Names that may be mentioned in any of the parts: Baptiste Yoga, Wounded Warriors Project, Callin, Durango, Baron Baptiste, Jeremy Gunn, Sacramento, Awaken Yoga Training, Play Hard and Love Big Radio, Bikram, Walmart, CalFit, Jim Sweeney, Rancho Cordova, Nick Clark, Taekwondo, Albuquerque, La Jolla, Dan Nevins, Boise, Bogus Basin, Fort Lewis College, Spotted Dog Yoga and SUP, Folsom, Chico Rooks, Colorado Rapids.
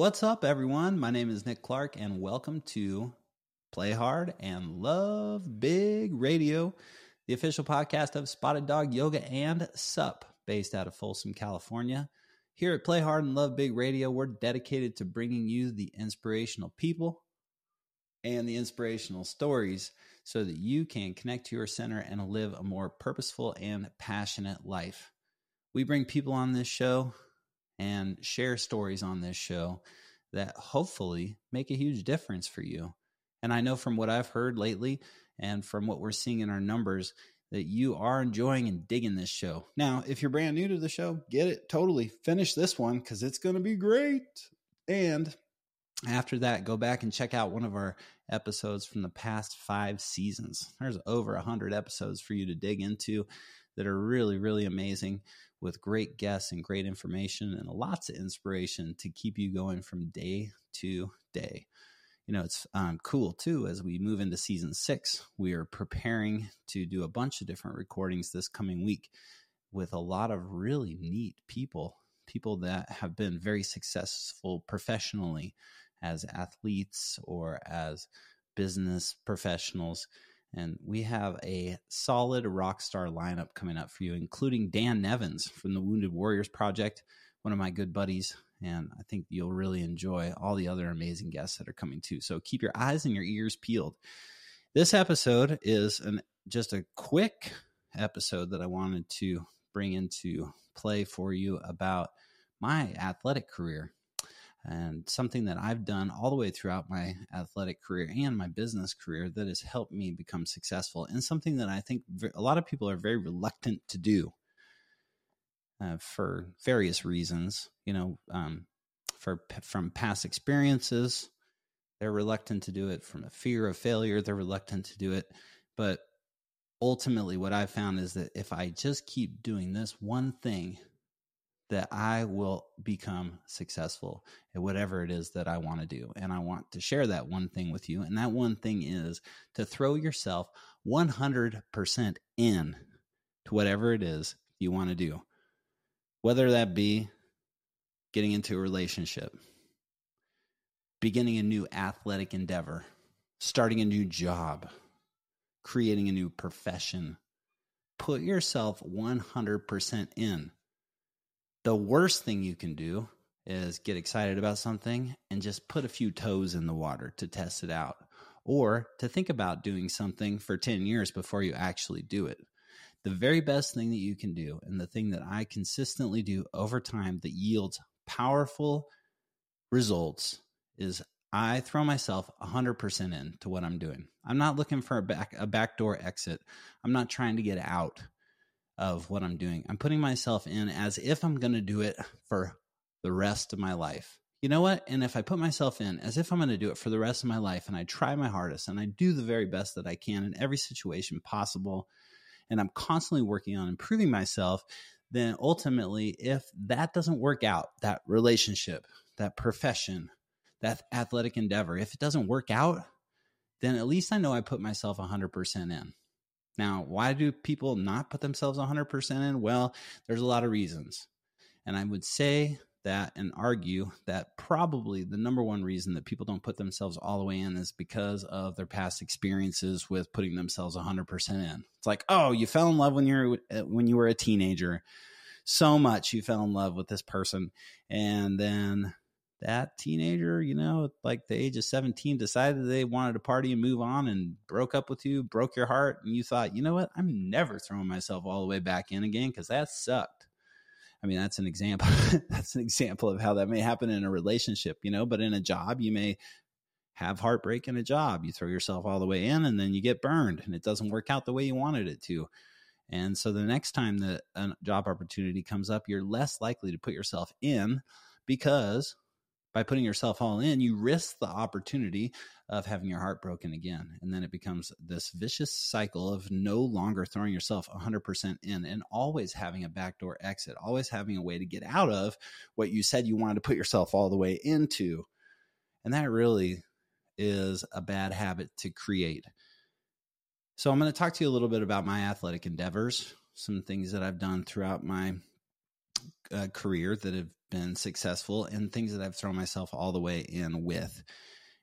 What's up, everyone? My name is Nick Clark, and welcome to Play Hard and Love Big Radio, the official podcast of Spotted Dog Yoga and SUP, based out of Folsom, California. Here at Play Hard and Love Big Radio, we're dedicated to bringing you the inspirational people and the inspirational stories so that you can connect to your center and live a more purposeful and passionate life. We bring people on this show and share stories on this show that hopefully make a huge difference for you. And I know from what I've heard lately and from what we're seeing in our numbers that you are enjoying and digging this show. Now, if you're brand new to the show, get it totally. Finish this one because it's going to be great. And after that, go back and check out one of our episodes from the past 5 seasons. There's over 100 episodes for you to dig into that are really, really amazing with great guests and great information and lots of inspiration to keep you going from day to day. You know, it's cool too, as we move into season 6, we are preparing to do a bunch of different recordings this coming week with a lot of really neat people that have been very successful professionally as athletes or as business professionals. And we have a solid rock star lineup coming up for you, including Dan Nevins from the Wounded Warriors Project, one of my good buddies. And I think you'll really enjoy all the other amazing guests that are coming too. So keep your eyes and your ears peeled. This episode is just a quick episode that I wanted to bring into play for you about my athletic career and something that I've done all the way throughout my athletic career and my business career that has helped me become successful, and something that I think a lot of people are very reluctant to do. For various reasons, you know, from past experiences, they're reluctant to do it from a fear of failure. They're reluctant to do it. But ultimately what I found is that if I just keep doing this one thing, that I will become successful at whatever it is that I want to do. And I want to share that one thing with you. And that one thing is to throw yourself 100% in to whatever it is you want to do. Whether that be getting into a relationship, beginning a new athletic endeavor, starting a new job, creating a new profession, put yourself 100% in. The worst thing you can do is get excited about something and just put a few toes in the water to test it out, or to think about doing something for 10 years before you actually do it. The very best thing that you can do, and the thing that I consistently do over time that yields powerful results, is I throw myself 100% into what I'm doing. I'm not looking for a backdoor exit. I'm not trying to get out of what I'm doing. I'm putting myself in as if I'm going to do it for the rest of my life. You know what? And if I put myself in as if I'm going to do it for the rest of my life, and I try my hardest and I do the very best that I can in every situation possible, and I'm constantly working on improving myself, then ultimately, if that doesn't work out, that relationship, that profession, that athletic endeavor, if it doesn't work out, then at least I know I put myself 100% in. Now, why do people not put themselves 100% in? Well, there's a lot of reasons. And I would say that and argue that probably the number one reason that people don't put themselves all the way in is because of their past experiences with putting themselves 100% in. It's like, oh, you fell in love when you were a teenager. So much you fell in love with this person. And then that teenager, you know, like the age of 17, decided they wanted to party and move on and broke up with you, broke your heart. And you thought, you know what? I'm never throwing myself all the way back in again because that sucked. I mean, that's an example. That's an example of how that may happen in a relationship, you know, but in a job, you may have heartbreak in a job. You throw yourself all the way in and then you get burned and it doesn't work out the way you wanted it to. And so the next time that a job opportunity comes up, you're less likely to put yourself in, because by putting yourself all in, you risk the opportunity of having your heart broken again. And then it becomes this vicious cycle of no longer throwing yourself 100% in and always having a backdoor exit, always having a way to get out of what you said you wanted to put yourself all the way into. And that really is a bad habit to create. So I'm going to talk to you a little bit about my athletic endeavors, some things that I've done throughout my career that have been successful and things that I've thrown myself all the way in with.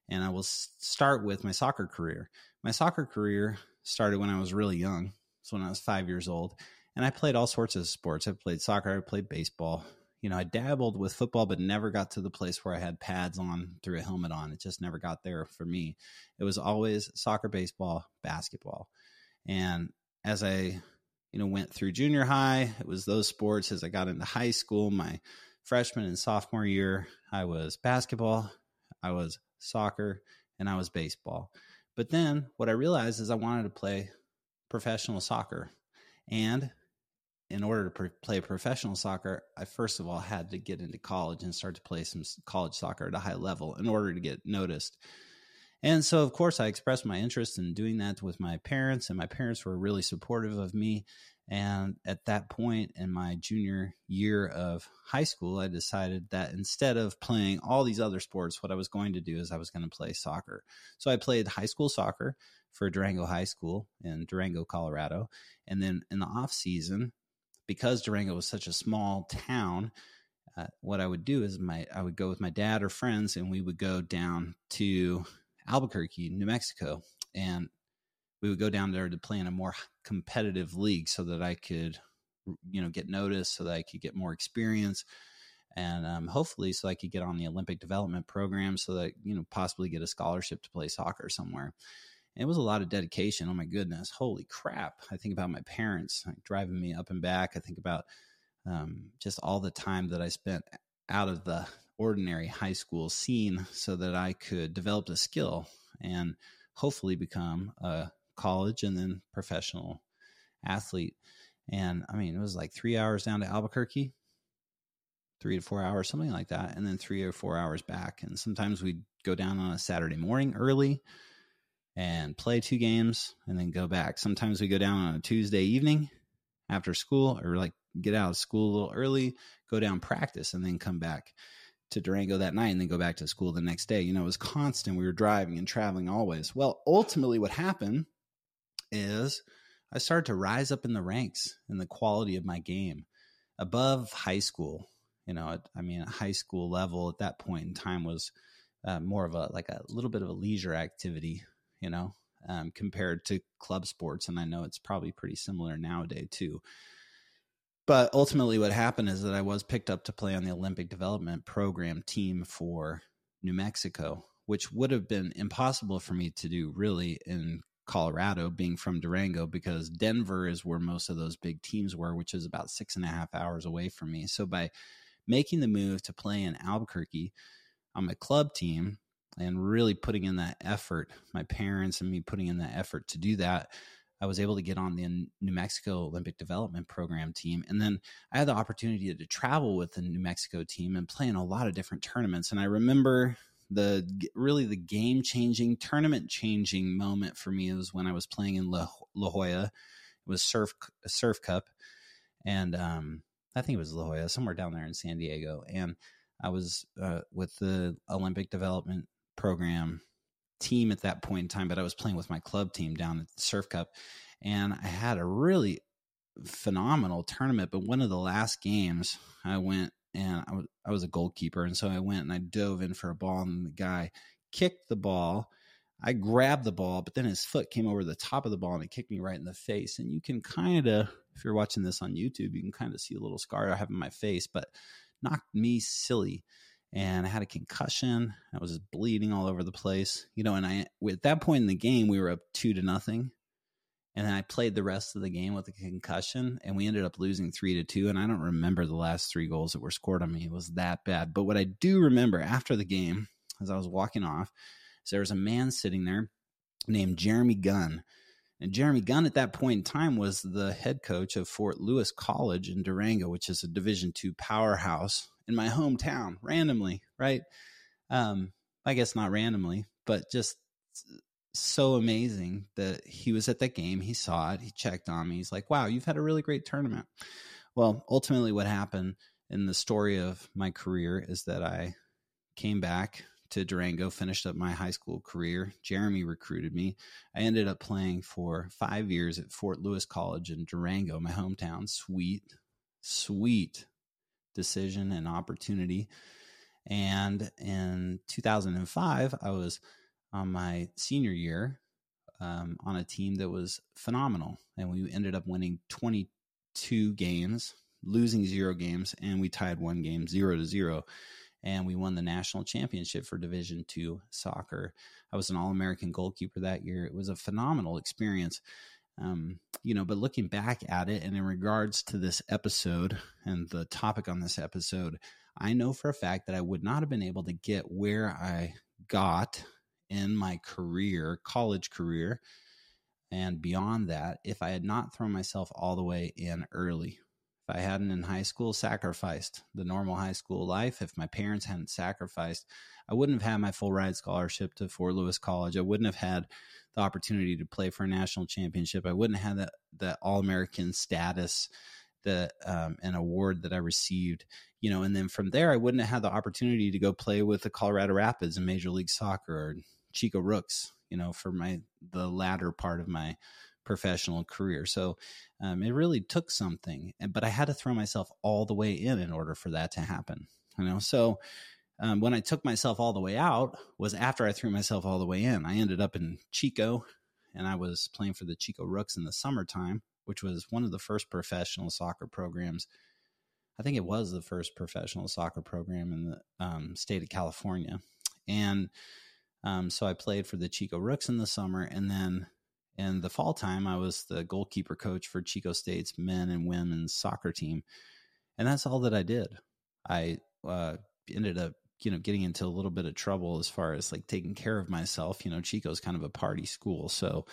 And I will start with my soccer career. My soccer career started when I was really young. It's when I was 5 years old. And I played all sorts of sports. I played soccer. I played baseball. You know, I dabbled with football, but never got to the place where I had pads on, threw a helmet on. It just never got there for me. It was always soccer, baseball, basketball. And as I, you know, went through junior high, it was those sports. As I got into high school, my freshman and sophomore year, I was basketball, I was soccer, and I was baseball. But then what I realized is I wanted to play professional soccer. And in order to play professional soccer, I first of all had to get into college and start to play some college soccer at a high level in order to get noticed. And so, of course, I expressed my interest in doing that with my parents, and my parents were really supportive of me. And at that point in my junior year of high school, I decided that instead of playing all these other sports, what I was going to do is I was going to play soccer. So I played high school soccer for Durango High School in Durango, Colorado. And then in the off season, because Durango was such a small town, what I would do is I would go with my dad or friends, and we would go down to Albuquerque, New Mexico, and we would go down there to play in a more competitive league so that I could, you know, get noticed, so that I could get more experience, and hopefully so I could get on the Olympic development program so that, you know, possibly get a scholarship to play soccer somewhere. And it was a lot of dedication. Oh my goodness. Holy crap. I think about my parents like, driving me up and back. I think about just all the time that I spent out of the ordinary high school scene so that I could develop the skill and hopefully become a college and then professional athlete. And I mean, it was like 3 hours down to Albuquerque, 3 to 4 hours, something like that. And then 3 or 4 hours back. And sometimes we'd go down on a Saturday morning early and play 2 games and then go back. Sometimes we go down on a Tuesday evening after school, or like get out of school a little early, go down, practice, and then come back to Durango that night and then go back to school the next day. You know, it was constant. We were driving and traveling always. Well, ultimately what happened is I started to rise up in the ranks in the quality of my game above high school. You know, I mean, at high school level at that point in time was more of a, like a little bit of a leisure activity, you know, compared to club sports. And I know it's probably pretty similar nowadays too. But ultimately what happened is that I was picked up to play on the Olympic development program team for New Mexico, which would have been impossible for me to do really in Colorado, being from Durango, because Denver is where most of those big teams were, which is about 6.5 hours away from me. So by making the move to play in Albuquerque on my club team and really putting in that effort, my parents and me putting in that effort to do that, I was able to get on the New Mexico Olympic Development Program team. And then I had the opportunity to travel with the New Mexico team and play in a lot of different tournaments. And I remember the game-changing, tournament-changing moment for me was when I was playing in La Jolla. It was a surf cup. And I think it was La Jolla, somewhere down there in San Diego. And I was with the Olympic Development Program team at that point in time, but I was playing with my club team down at the Surf Cup, and I had a really phenomenal tournament. But one of the last games I went, and I was a goalkeeper, and so I went and I dove in for a ball, and the guy kicked the ball. I grabbed the ball, but then his foot came over the top of the ball and it kicked me right in the face. And you can kind of, if you're watching this on YouTube, you can kind of see a little scar I have in my face, but knocked me silly. And I had a concussion. I was just bleeding all over the place, you know, and at that point in the game, we were up 2-0. And then I played the rest of the game with a concussion, and we ended up losing 3-2. And I don't remember the last 3 goals that were scored on me. It was that bad. But what I do remember after the game, as I was walking off, is there was a man sitting there named Jeremy Gunn. And Jeremy Gunn at that point in time was the head coach of Fort Lewis College in Durango, which is a Division II powerhouse in my hometown, randomly, right? I guess not randomly, but just so amazing that he was at that game. He saw it. He checked on me. He's like, wow, you've had a really great tournament. Well, ultimately what happened in the story of my career is that I came back to Durango, finished up my high school career. Jeremy recruited me. I ended up playing for 5 years at Fort Lewis College in Durango, my hometown. Sweet decision and opportunity. And in 2005, I was on my senior year on a team that was phenomenal. And we ended up winning 22 games, losing 0 games, and we tied 1 game 0-0. And we won the national championship for Division II soccer. I was an All-American goalkeeper that year. It was a phenomenal experience. But looking back at it and in regards to this episode and the topic on this episode, I know for a fact that I would not have been able to get where I got in my career, college career, and beyond that, if I had not thrown myself all the way in early. If I hadn't in high school sacrificed the normal high school life, if my parents hadn't sacrificed, I wouldn't have had my full ride scholarship to Fort Lewis College. I wouldn't have had the opportunity to play for a national championship. I wouldn't have had that All-American status, an award that I received, and then from there, I wouldn't have had the opportunity to go play with the Colorado Rapids in Major League Soccer or Chico Rooks, for the latter part of my professional career. So it really took something, but I had to throw myself all the way in order for that to happen, So when I took myself all the way out was after I threw myself all the way in. I ended up in Chico, and I was playing for the Chico Rooks in the summertime, which was one of the first professional soccer programs. I think it was the first professional soccer program in the state of California. And so I played for the Chico Rooks in the summer, and then in the fall time, I was the goalkeeper coach for Chico State's men and women's soccer team. And that's all that I did. I ended up, getting into a little bit of trouble as far as like taking care of myself. Chico's kind of a party school. So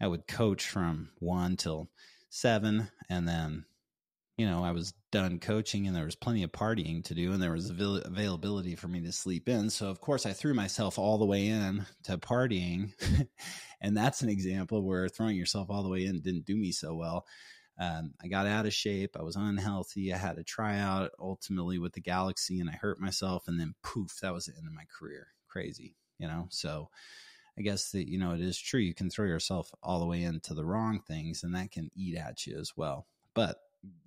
I would coach from 1 till 7. And then, I was done coaching and there was plenty of partying to do and there was availability for me to sleep in. So of course I threw myself all the way in to partying. And that's an example where throwing yourself all the way in didn't do me so well. I got out of shape. I was unhealthy. I had a tryout ultimately with the Galaxy and I hurt myself, and then poof, that was the end of my career. Crazy, so I guess that, it is true. You can throw yourself all the way into the wrong things and that can eat at you as well. But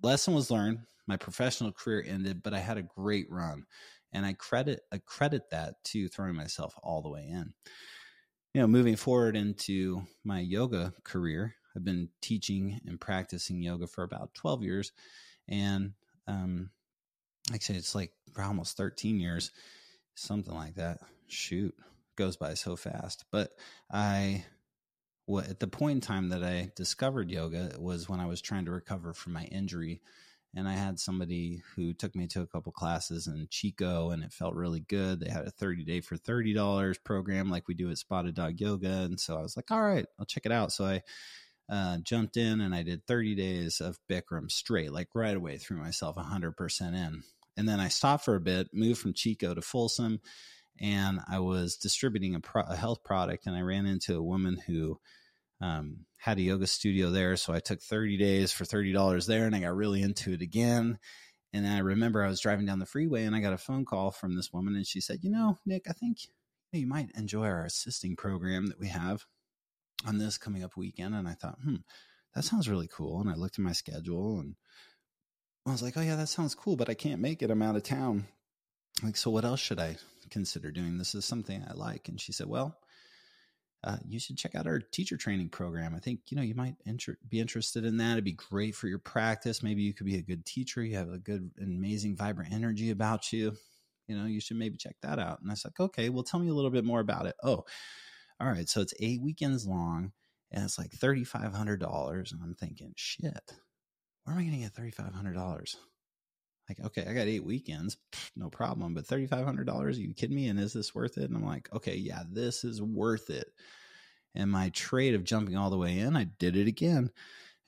lesson was learned. My professional career ended, but I had a great run, and I credit that to throwing myself all the way in. Moving forward into my yoga career, I've been teaching and practicing yoga for about 12 years. And, actually it's like for almost 13 years, something like that. Shoot, goes by so fast. But at the point in time that I discovered yoga was when I was trying to recover from my injury. And I had somebody who took me to a couple classes in Chico, and it felt really good. They had a 30-day for $30 program like we do at Spotted Dog Yoga. And so I was like, all right, I'll check it out. So I jumped in and I did 30 days of Bikram straight, like right away, threw myself 100% in. And then I stopped for a bit, moved from Chico to Folsom, and I was distributing a health product, and I ran into a woman who had a yoga studio there. So I took 30 days for $30 there, and I got really into it again. And I remember I was driving down the freeway and I got a phone call from this woman, and she said, Nick, I think you might enjoy our assisting program that we have on this coming up weekend. And I thought, that sounds really cool. And I looked at my schedule and I was like, oh yeah, that sounds cool, but I can't make it. I'm out of town. Like, so what else should I consider doing? This is something I like. And she said, well, you should check out our teacher training program. I think, you might be interested in that. It'd be great for your practice. Maybe you could be a good teacher. You have a good, amazing, vibrant energy about you. You should maybe check that out. And I was like, okay, well, tell me a little bit more about it. Oh, all right. So it's 8 weekends long and it's like $3,500. And I'm thinking, shit, where am I going to get $3,500? Like, okay, I got 8 weekends, no problem, but $3,500, are you kidding me? And is this worth it? And I'm like, okay, yeah, this is worth it. And my trade of jumping all the way in, I did it again.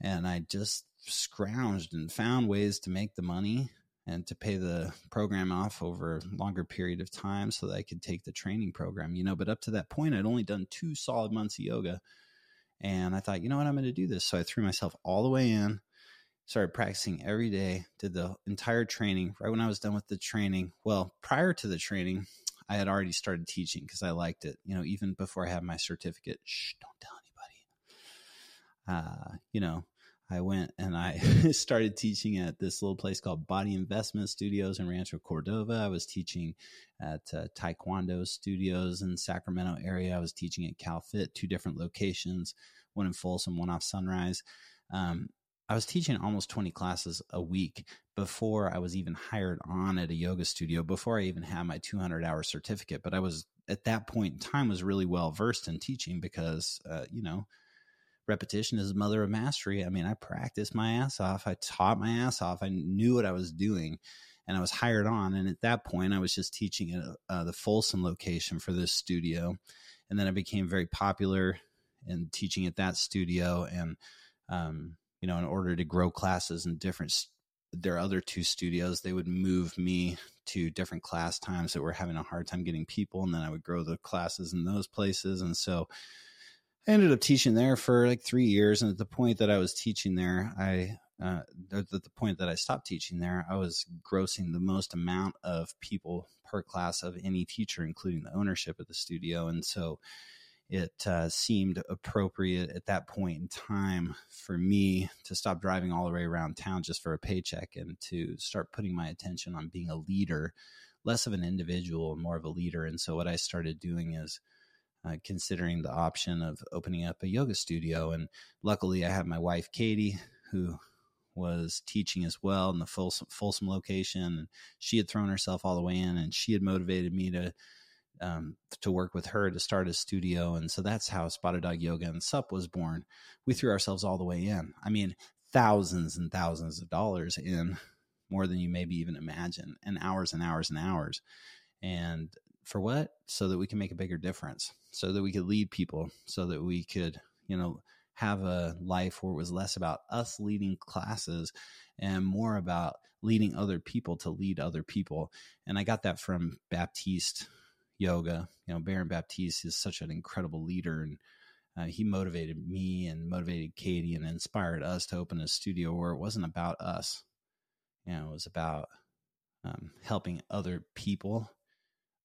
And I just scrounged and found ways to make the money and to pay the program off over a longer period of time so that I could take the training program, but up to that point, I'd only done 2 solid months of yoga. And I thought, what, I'm going to do this. So I threw myself all the way in. Started practicing every day, did the entire training. Right when I was done with the training, well, prior to the training, I had already started teaching because I liked it. Even before I had my certificate, shh, don't tell anybody. I went and I started teaching at this little place called Body Investment Studios in Rancho Cordova. I was teaching at Taekwondo Studios in the Sacramento area. I was teaching at CalFit, two different locations, one in Folsom, one off Sunrise. I was teaching almost 20 classes a week before I was even hired on at a yoga studio, before I even had my 200-hour certificate. But I was, at that point in time, was really well-versed in teaching because, repetition is the mother of mastery. I mean, I practiced my ass off. I taught my ass off. I knew what I was doing, and I was hired on. And at that point, I was just teaching at the Folsom location for this studio. And then I became very popular in teaching at that studio. And, in order to grow classes in their other two studios, they would move me to different class times that were having a hard time getting people. And then I would grow the classes in those places. And so I ended up teaching there for like 3 years. And at the point that I was teaching there, at the point that I stopped teaching there, I was grossing the most amount of people per class of any teacher, including the ownership of the studio. And so it seemed appropriate at that point in time for me to stop driving all the way around town just for a paycheck and to start putting my attention on being a leader, less of an individual and more of a leader. And so what I started doing is considering the option of opening up a yoga studio. And luckily I had my wife, Katie, who was teaching as well in the Folsom location. And she had thrown herself all the way in, and she had motivated me to work with her to start a studio. And so that's how Spotted Dog Yoga and SUP was born. We threw ourselves all the way in. I mean, thousands and thousands of dollars in, more than you maybe even imagine, and hours and hours and hours. And for what? So that we can make a bigger difference, so that we could lead people, so that we could, have a life where it was less about us leading classes and more about leading other people to lead other people. And I got that from Baptiste Yoga. Baron Baptiste is such an incredible leader, and he motivated me and motivated Katie and inspired us to open a studio where it wasn't about us. It was about helping other people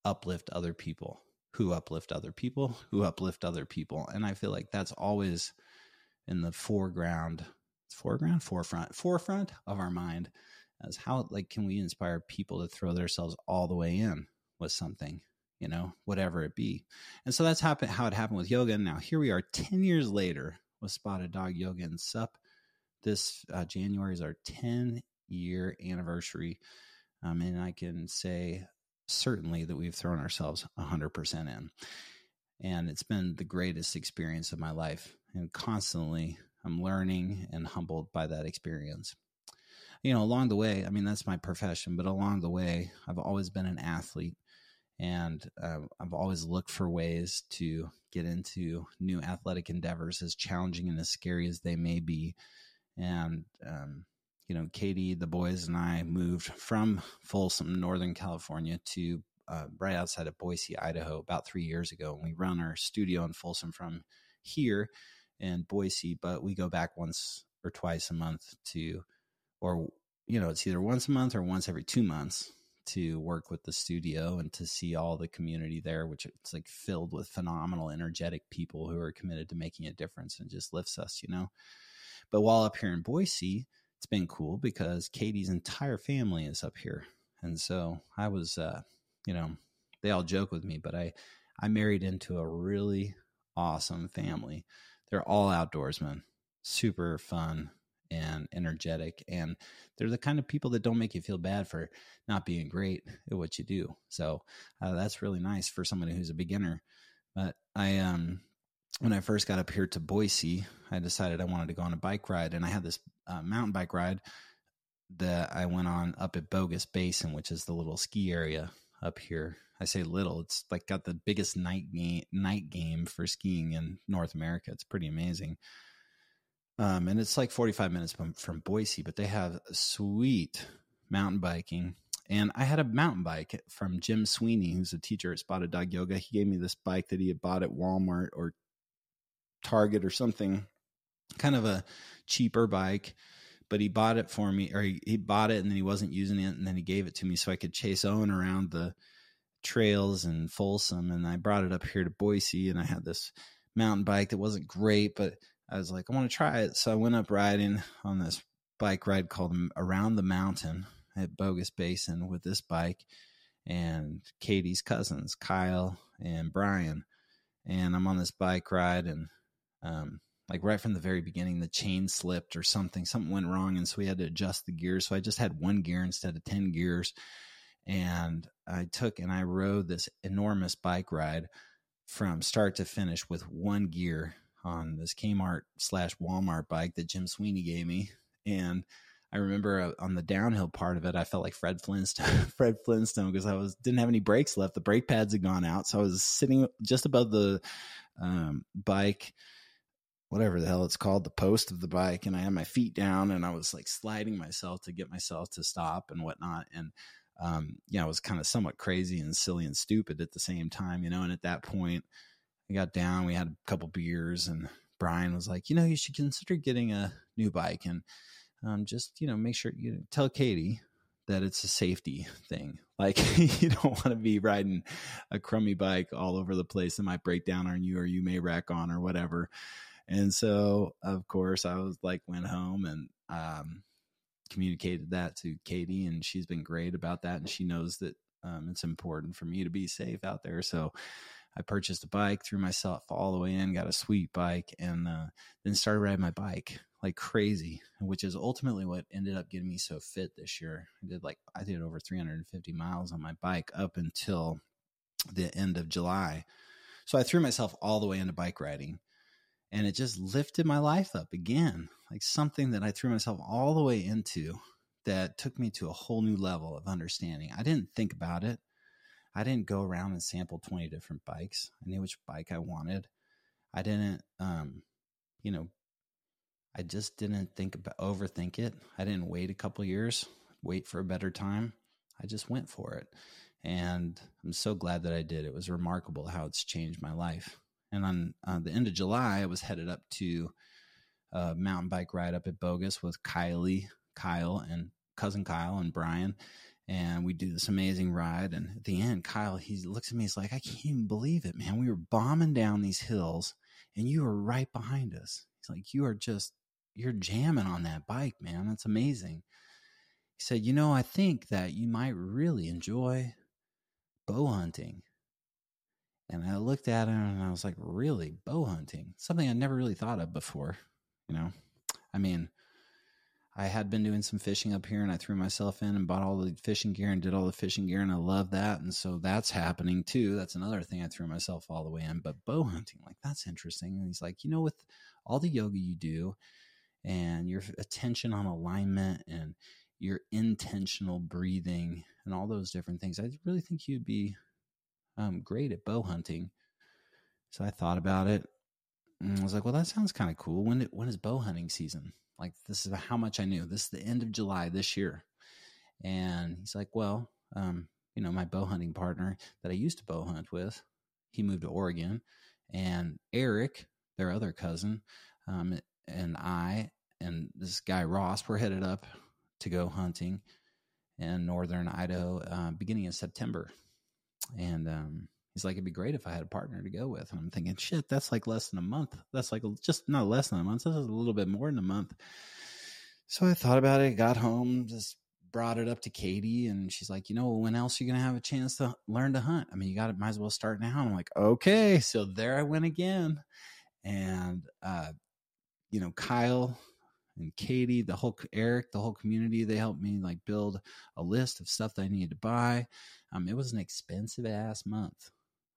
uplift other people who uplift other people who uplift other people. And I feel like that's always in the forefront of our mind, as how, can we inspire people to throw themselves all the way in with something, whatever it be. And so that's how it happened with yoga. And now here we are 10 years later with Spotted Dog Yoga and SUP. This January is our 10-year anniversary. And I can say certainly that we've thrown ourselves 100% in, and it's been the greatest experience of my life. And constantly I'm learning and humbled by that experience. Along the way, I mean, that's my profession, but along the way, I've always been an athlete. And I've always looked for ways to get into new athletic endeavors, as challenging and as scary as they may be. And, Katie, the boys, and I moved from Folsom, Northern California, to right outside of Boise, Idaho, about 3 years ago. And we run our studio in Folsom from here in Boise, but we go back once or twice a month it's either once a month or once every 2 months, to work with the studio and to see all the community there, which it's filled with phenomenal, energetic people who are committed to making a difference and just lifts us, But while up here in Boise, it's been cool because Katie's entire family is up here. And so I was, they all joke with me, but I married into a really awesome family. They're all outdoorsmen, super fun and energetic, and they're the kind of people that don't make you feel bad for not being great at what you do. So that's really nice for somebody who's a beginner. But I when I first got up here to Boise, I decided I wanted to go on a bike ride, and I had this mountain bike ride that I went on up at Bogus Basin, which is the little ski area up here. I say little, it's got the biggest night game for skiing in North America. It's pretty amazing. And it's 45 minutes from Boise, but they have sweet mountain biking. And I had a mountain bike from Jim Sweeney, who's a teacher at Spotted Dog Yoga. He gave me this bike that he had bought at Walmart or Target or something, kind of a cheaper bike, but he bought it for me, or he bought it and then he wasn't using it. And then he gave it to me so I could chase Owen around the trails in Folsom. And I brought it up here to Boise, and I had this mountain bike that wasn't great, but I was like, I want to try it. So I went up riding on this bike ride called Around the Mountain at Bogus Basin with this bike and Katie's cousins, Kyle and Brian. And I'm on this bike ride and, like right from the very beginning, the chain slipped or something went wrong. And so we had to adjust the gears. So I just had one gear instead of 10 gears. And I took and I rode this enormous bike ride from start to finish with one gear on this Kmart/Walmart bike that Jim Sweeney gave me. And I remember on the downhill part of it, I felt like Fred Flintstone, because I didn't have any brakes left. The brake pads had gone out. So I was sitting just above the bike, whatever the hell it's called, the post of the bike. And I had my feet down and I was like sliding myself to get myself to stop and whatnot. And, yeah, it was kind of somewhat crazy and silly and stupid at the same time, you know? And at that point I got down, we had a couple beers and Brian was like, you know, you should consider getting a new bike and, just, you know, make sure you tell Katie that it's a safety thing. Like you don't want to be riding a crummy bike all over the place that might break down on you, or you may wreck on or whatever. And so of course I was like, went home and, communicated that to Katie, and she's been great about that. And she knows that it's important for me to be safe out there. So I purchased a bike, threw myself all the way in, got a sweet bike, and then started riding my bike like crazy, which is ultimately what ended up getting me so fit this year. I did over 350 miles on my bike up until the end of July. So I threw myself all the way into bike riding. And it just lifted my life up again, like something that I threw myself all the way into that took me to a whole new level of understanding. I didn't think about it. I didn't go around and sample 20 different bikes. I knew which bike I wanted. I didn't, I just didn't overthink it. I didn't wait a couple years, wait for a better time. I just went for it. And I'm so glad that I did. It was remarkable how it's changed my life. And on the end of July, I was headed up to a mountain bike ride up at Bogus with Kyle and cousin Kyle and Brian. And we do this amazing ride. And at the end, Kyle, he looks at me, he's like, I can't even believe it, man. We were bombing down these hills and you were right behind us. He's like, you're jamming on that bike, man. That's amazing. He said, you know, I think that you might really enjoy bow hunting. And I looked at him and I was like, really? Bow hunting? Something I never really thought of before, you know? I mean, I had been doing some fishing up here and I threw myself in and bought all the fishing gear and did all the fishing gear and I love that. And so that's happening too. That's another thing I threw myself all the way in. But bow hunting, like, that's interesting. And he's like, you know, with all the yoga you do and your attention on alignment and your intentional breathing and all those different things, I really think you'd be great at bow hunting. So I thought about it and I was like, well, that sounds kind of cool. When is bow hunting season? Like, this is how much I knew. This is the end of July this year. And he's like, well, you know, my bow hunting partner that I used to bow hunt with, he moved to Oregon, and Eric, their other cousin, and I, and this guy Ross, were headed up to go hunting in northern Idaho, beginning of September. And he's like, it'd be great if I had a partner to go with. And I'm thinking, shit, that's like less than a month. That's like just not less than a month. That's a little bit more than a month. So I thought about it, got home, just brought it up to Katie. And she's like, you know, when else are you going to have a chance to learn to hunt? I mean, you might as well start now. And I'm like, okay. So there I went again. And, you know, Kyle and Katie, Eric, the whole community, they helped me like build a list of stuff that I needed to buy. It was an expensive ass month,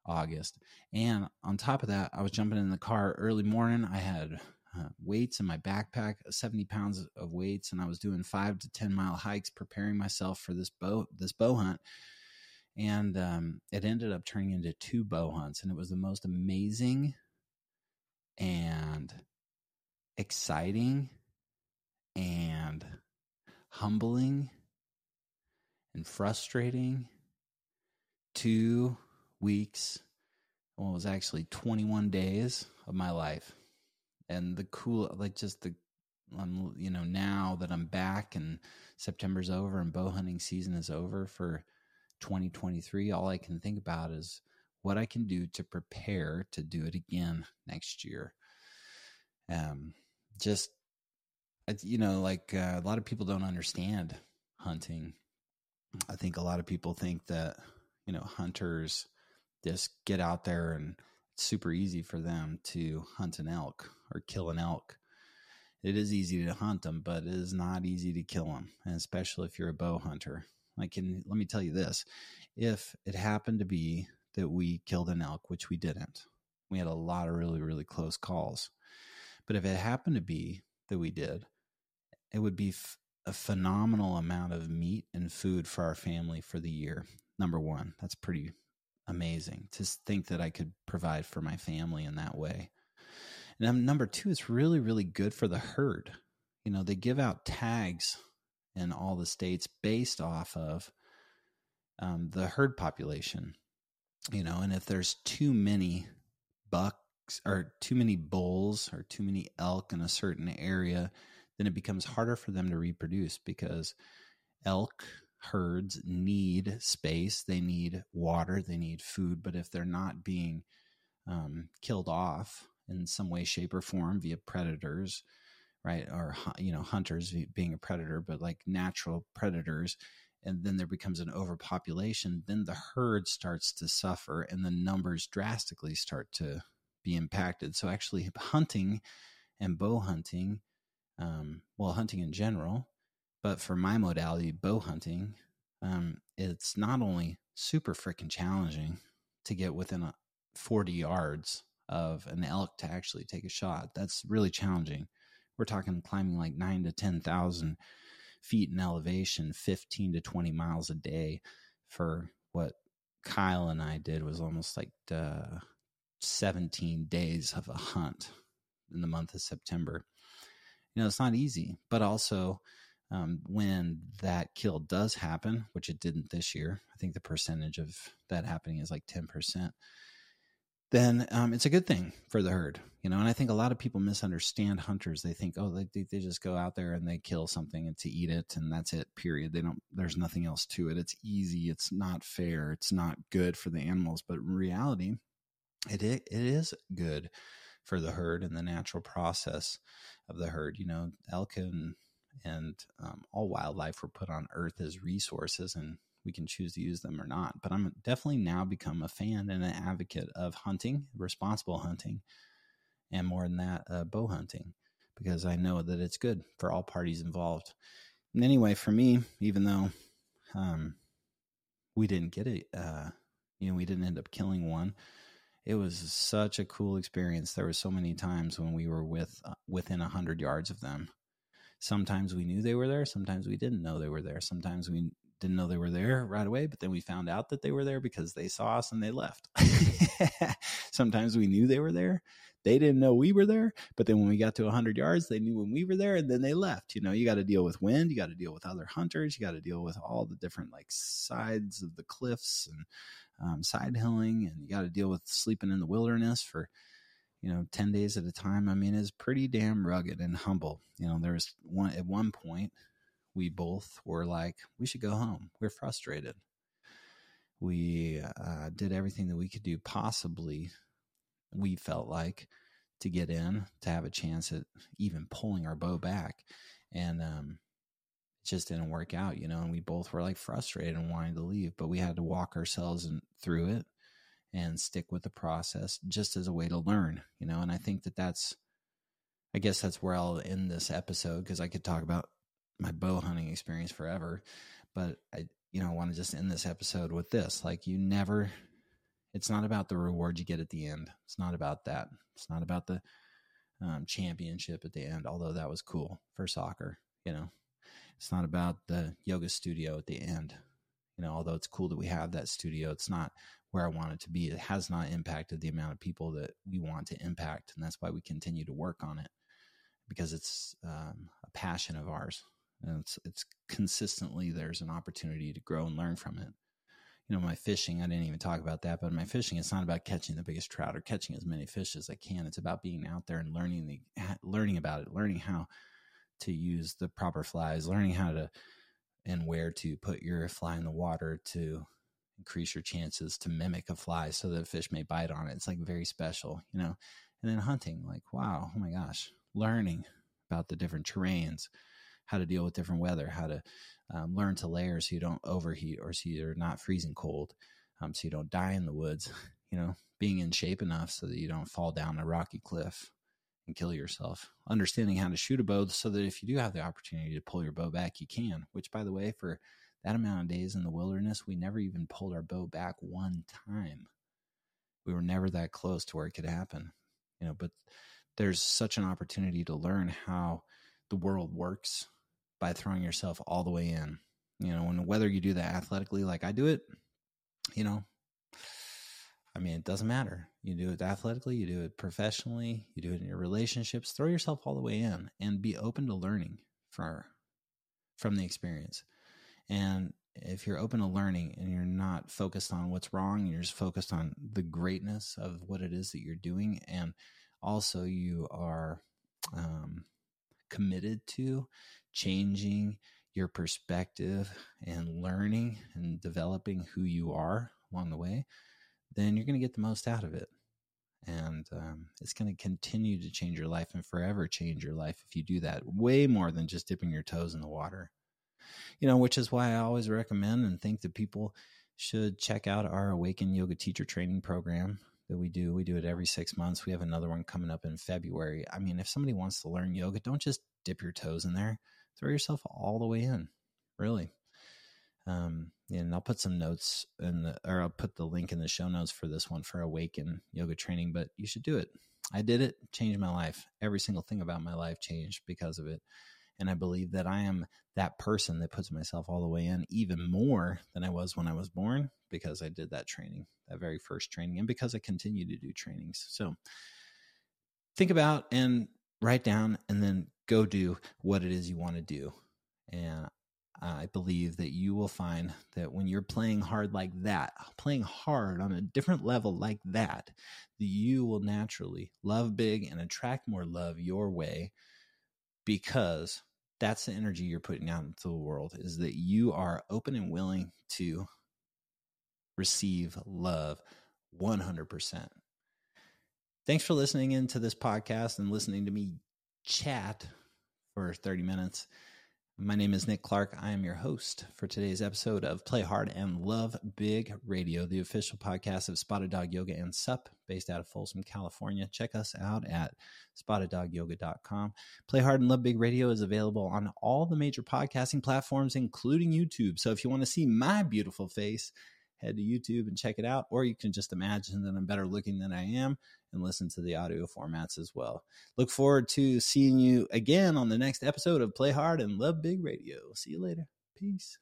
August. And on top of that, I was jumping in the car early morning. I had weights in my backpack, 70 pounds of weights. And I was doing 5 to 10 mile hikes, preparing myself for this bow hunt. And it ended up turning into 2 bow hunts. And it was the most amazing and exciting and humbling and frustrating 2 weeks, well, it was actually 21 days of my life. And the cool, like, just the, you know, now that I'm back and September's over and bow hunting season is over for 2023, all I can think about is what I can do to prepare to do it again next year. Just, you know, like a lot of people don't understand hunting. I think a lot of people think that, you know, hunters just get out there and it's super easy for them to hunt an elk or kill an elk. It is easy to hunt them, but it is not easy to kill them. And especially if you're a bow hunter. Let me tell you this. If it happened to be that we killed an elk, which we didn't, we had a lot of really, really close calls. But if it happened to be that we did, it would be a phenomenal amount of meat and food for our family for the year. Number one, that's pretty amazing to think that I could provide for my family in that way. And then number two, it's really, really good for the herd. You know, they give out tags in all the states based off of the herd population, you know, and if there's too many bucks or too many bulls or too many elk in a certain area, then it becomes harder for them to reproduce because elk herds need space. They need water. They need food. But if they're not being killed off in some way, shape, or form via predators, right? Or, you know, hunters being a predator, but like natural predators. And then there becomes an overpopulation. Then the herd starts to suffer and the numbers drastically start to be impacted. So actually hunting and bow hunting, well, hunting in general, but for my modality, bow hunting, it's not only super freaking challenging to get within 40 yards of an elk to actually take a shot. That's really challenging. We're talking climbing like 9 to 10,000 feet in elevation, 15 to 20 miles a day for what Kyle and I did was almost like 17 days of a hunt in the month of September. You know, it's not easy, but also when that kill does happen, which it didn't this year, I think the percentage of that happening is like 10%. Then it's a good thing for the herd, you know, and I think a lot of people misunderstand hunters. They think, oh, they just go out there and they kill something and to eat it and that's it, period. There's nothing else to it. It's easy. It's not fair. It's not good for the animals. But in reality, it is good for the herd and the natural process of the herd. You know, elk and all wildlife were put on earth as resources and we can choose to use them or not, but I'm definitely now become a fan and an advocate of hunting, responsible hunting, and more than that, bow hunting, because I know that it's good for all parties involved. And anyway, for me, even though we didn't get it, you know, we didn't end up killing one. It was such a cool experience. There were so many times when we were within 100 yards of them. Sometimes we knew they were there. Sometimes we didn't know they were there. Sometimes we didn't know they were there right away, but then we found out that they were there because they saw us and they left. Sometimes we knew they were there. They didn't know we were there, but then when we got to 100 yards, they knew when we were there and then they left. You know, you got to deal with wind. You got to deal with other hunters. You got to deal with all the different like sides of the cliffs and side hilling. And you got to deal with sleeping in the wilderness for, you know, 10 days at a time. I mean, it's pretty damn rugged and humble. You know, there was at one point, we both were like, we should go home. We're frustrated. We did everything that we could do possibly, we felt like, to get in, to have a chance at even pulling our bow back. And it just didn't work out, you know, and we both were like frustrated and wanting to leave, but we had to walk ourselves through it and stick with the process just as a way to learn, you know. And I think that's where I'll end this episode, because I could talk about my bow hunting experience forever, but I want to just end this episode with this. Like, it's not about the reward you get at the end. It's not about that. It's not about the championship at the end, although that was cool for soccer, you know. It's not about the yoga studio at the end, you know, although it's cool that we have that studio. It's not where I want it to be. It has not impacted the amount of people that we want to impact. And that's why we continue to work on it, because it's a passion of ours. And it's consistently, there's an opportunity to grow and learn from it. You know, my fishing, I didn't even talk about that, but my fishing, it's not about catching the biggest trout or catching as many fish as I can. It's about being out there and learning about it, learning how to use the proper flies, learning how to and where to put your fly in the water to increase your chances to mimic a fly so that a fish may bite on it. It's like very special, you know. And then hunting, like, wow, oh my gosh, learning about the different terrains, how to deal with different weather, how to learn to layer so you don't overheat or so you're not freezing cold, so you don't die in the woods, you know, being in shape enough so that you don't fall down a rocky cliff and kill yourself, understanding how to shoot a bow so that if you do have the opportunity to pull your bow back, you can, which, by the way, for that amount of days in the wilderness, we never even pulled our bow back one time. We were never that close to where it could happen, you know, but there's such an opportunity to learn how the world works by throwing yourself all the way in, you know, and whether you do that athletically, like I do it, you know, I mean, it doesn't matter. You do it athletically, you do it professionally, you do it in your relationships, throw yourself all the way in and be open to learning from the experience. And if you're open to learning and you're not focused on what's wrong, you're just focused on the greatness of what it is that you're doing. And also you are committed to changing your perspective and learning and developing who you are along the way, then you're going to get the most out of it. And it's going to continue to change your life and forever change your life if you do that, way more than just dipping your toes in the water. You know, which is why I always recommend and think that people should check out our Awaken Yoga Teacher Training Program that we do. We do it every 6 months. We have another one coming up in February. I mean, if somebody wants to learn yoga, don't just dip your toes in there. Throw yourself all the way in, really. And I'll put some notes in the, or I'll put the link in the show notes for this one for Awaken Yoga Training, but you should do it. I did it, changed my life. Every single thing about my life changed because of it. And I believe that I am that person that puts myself all the way in even more than I was when I was born because I did that training, that very first training, and because I continue to do trainings. So think about and write down and then go do what it is you want to do. And I believe that you will find that when you're playing hard like that, playing hard on a different level like that, you will naturally love big and attract more love your way because that's the energy you're putting out into the world, is that you are open and willing to receive love 100%. Thanks for listening into this podcast and listening to me chat for 30 minutes. My name is Nick Clark. I am your host for today's episode of Play Hard and Love Big Radio, the official podcast of Spotted Dog Yoga and SUP, based out of Folsom, California. Check us out at SpottedDogYoga.com. Play Hard and Love Big Radio is available on all the major podcasting platforms, including YouTube. So if you want to see my beautiful face, head to YouTube and check it out. Or you can just imagine that I'm better looking than I am and listen to the audio formats as well. Look forward to seeing you again on the next episode of Play Hard and Love Big Radio. See you later. Peace.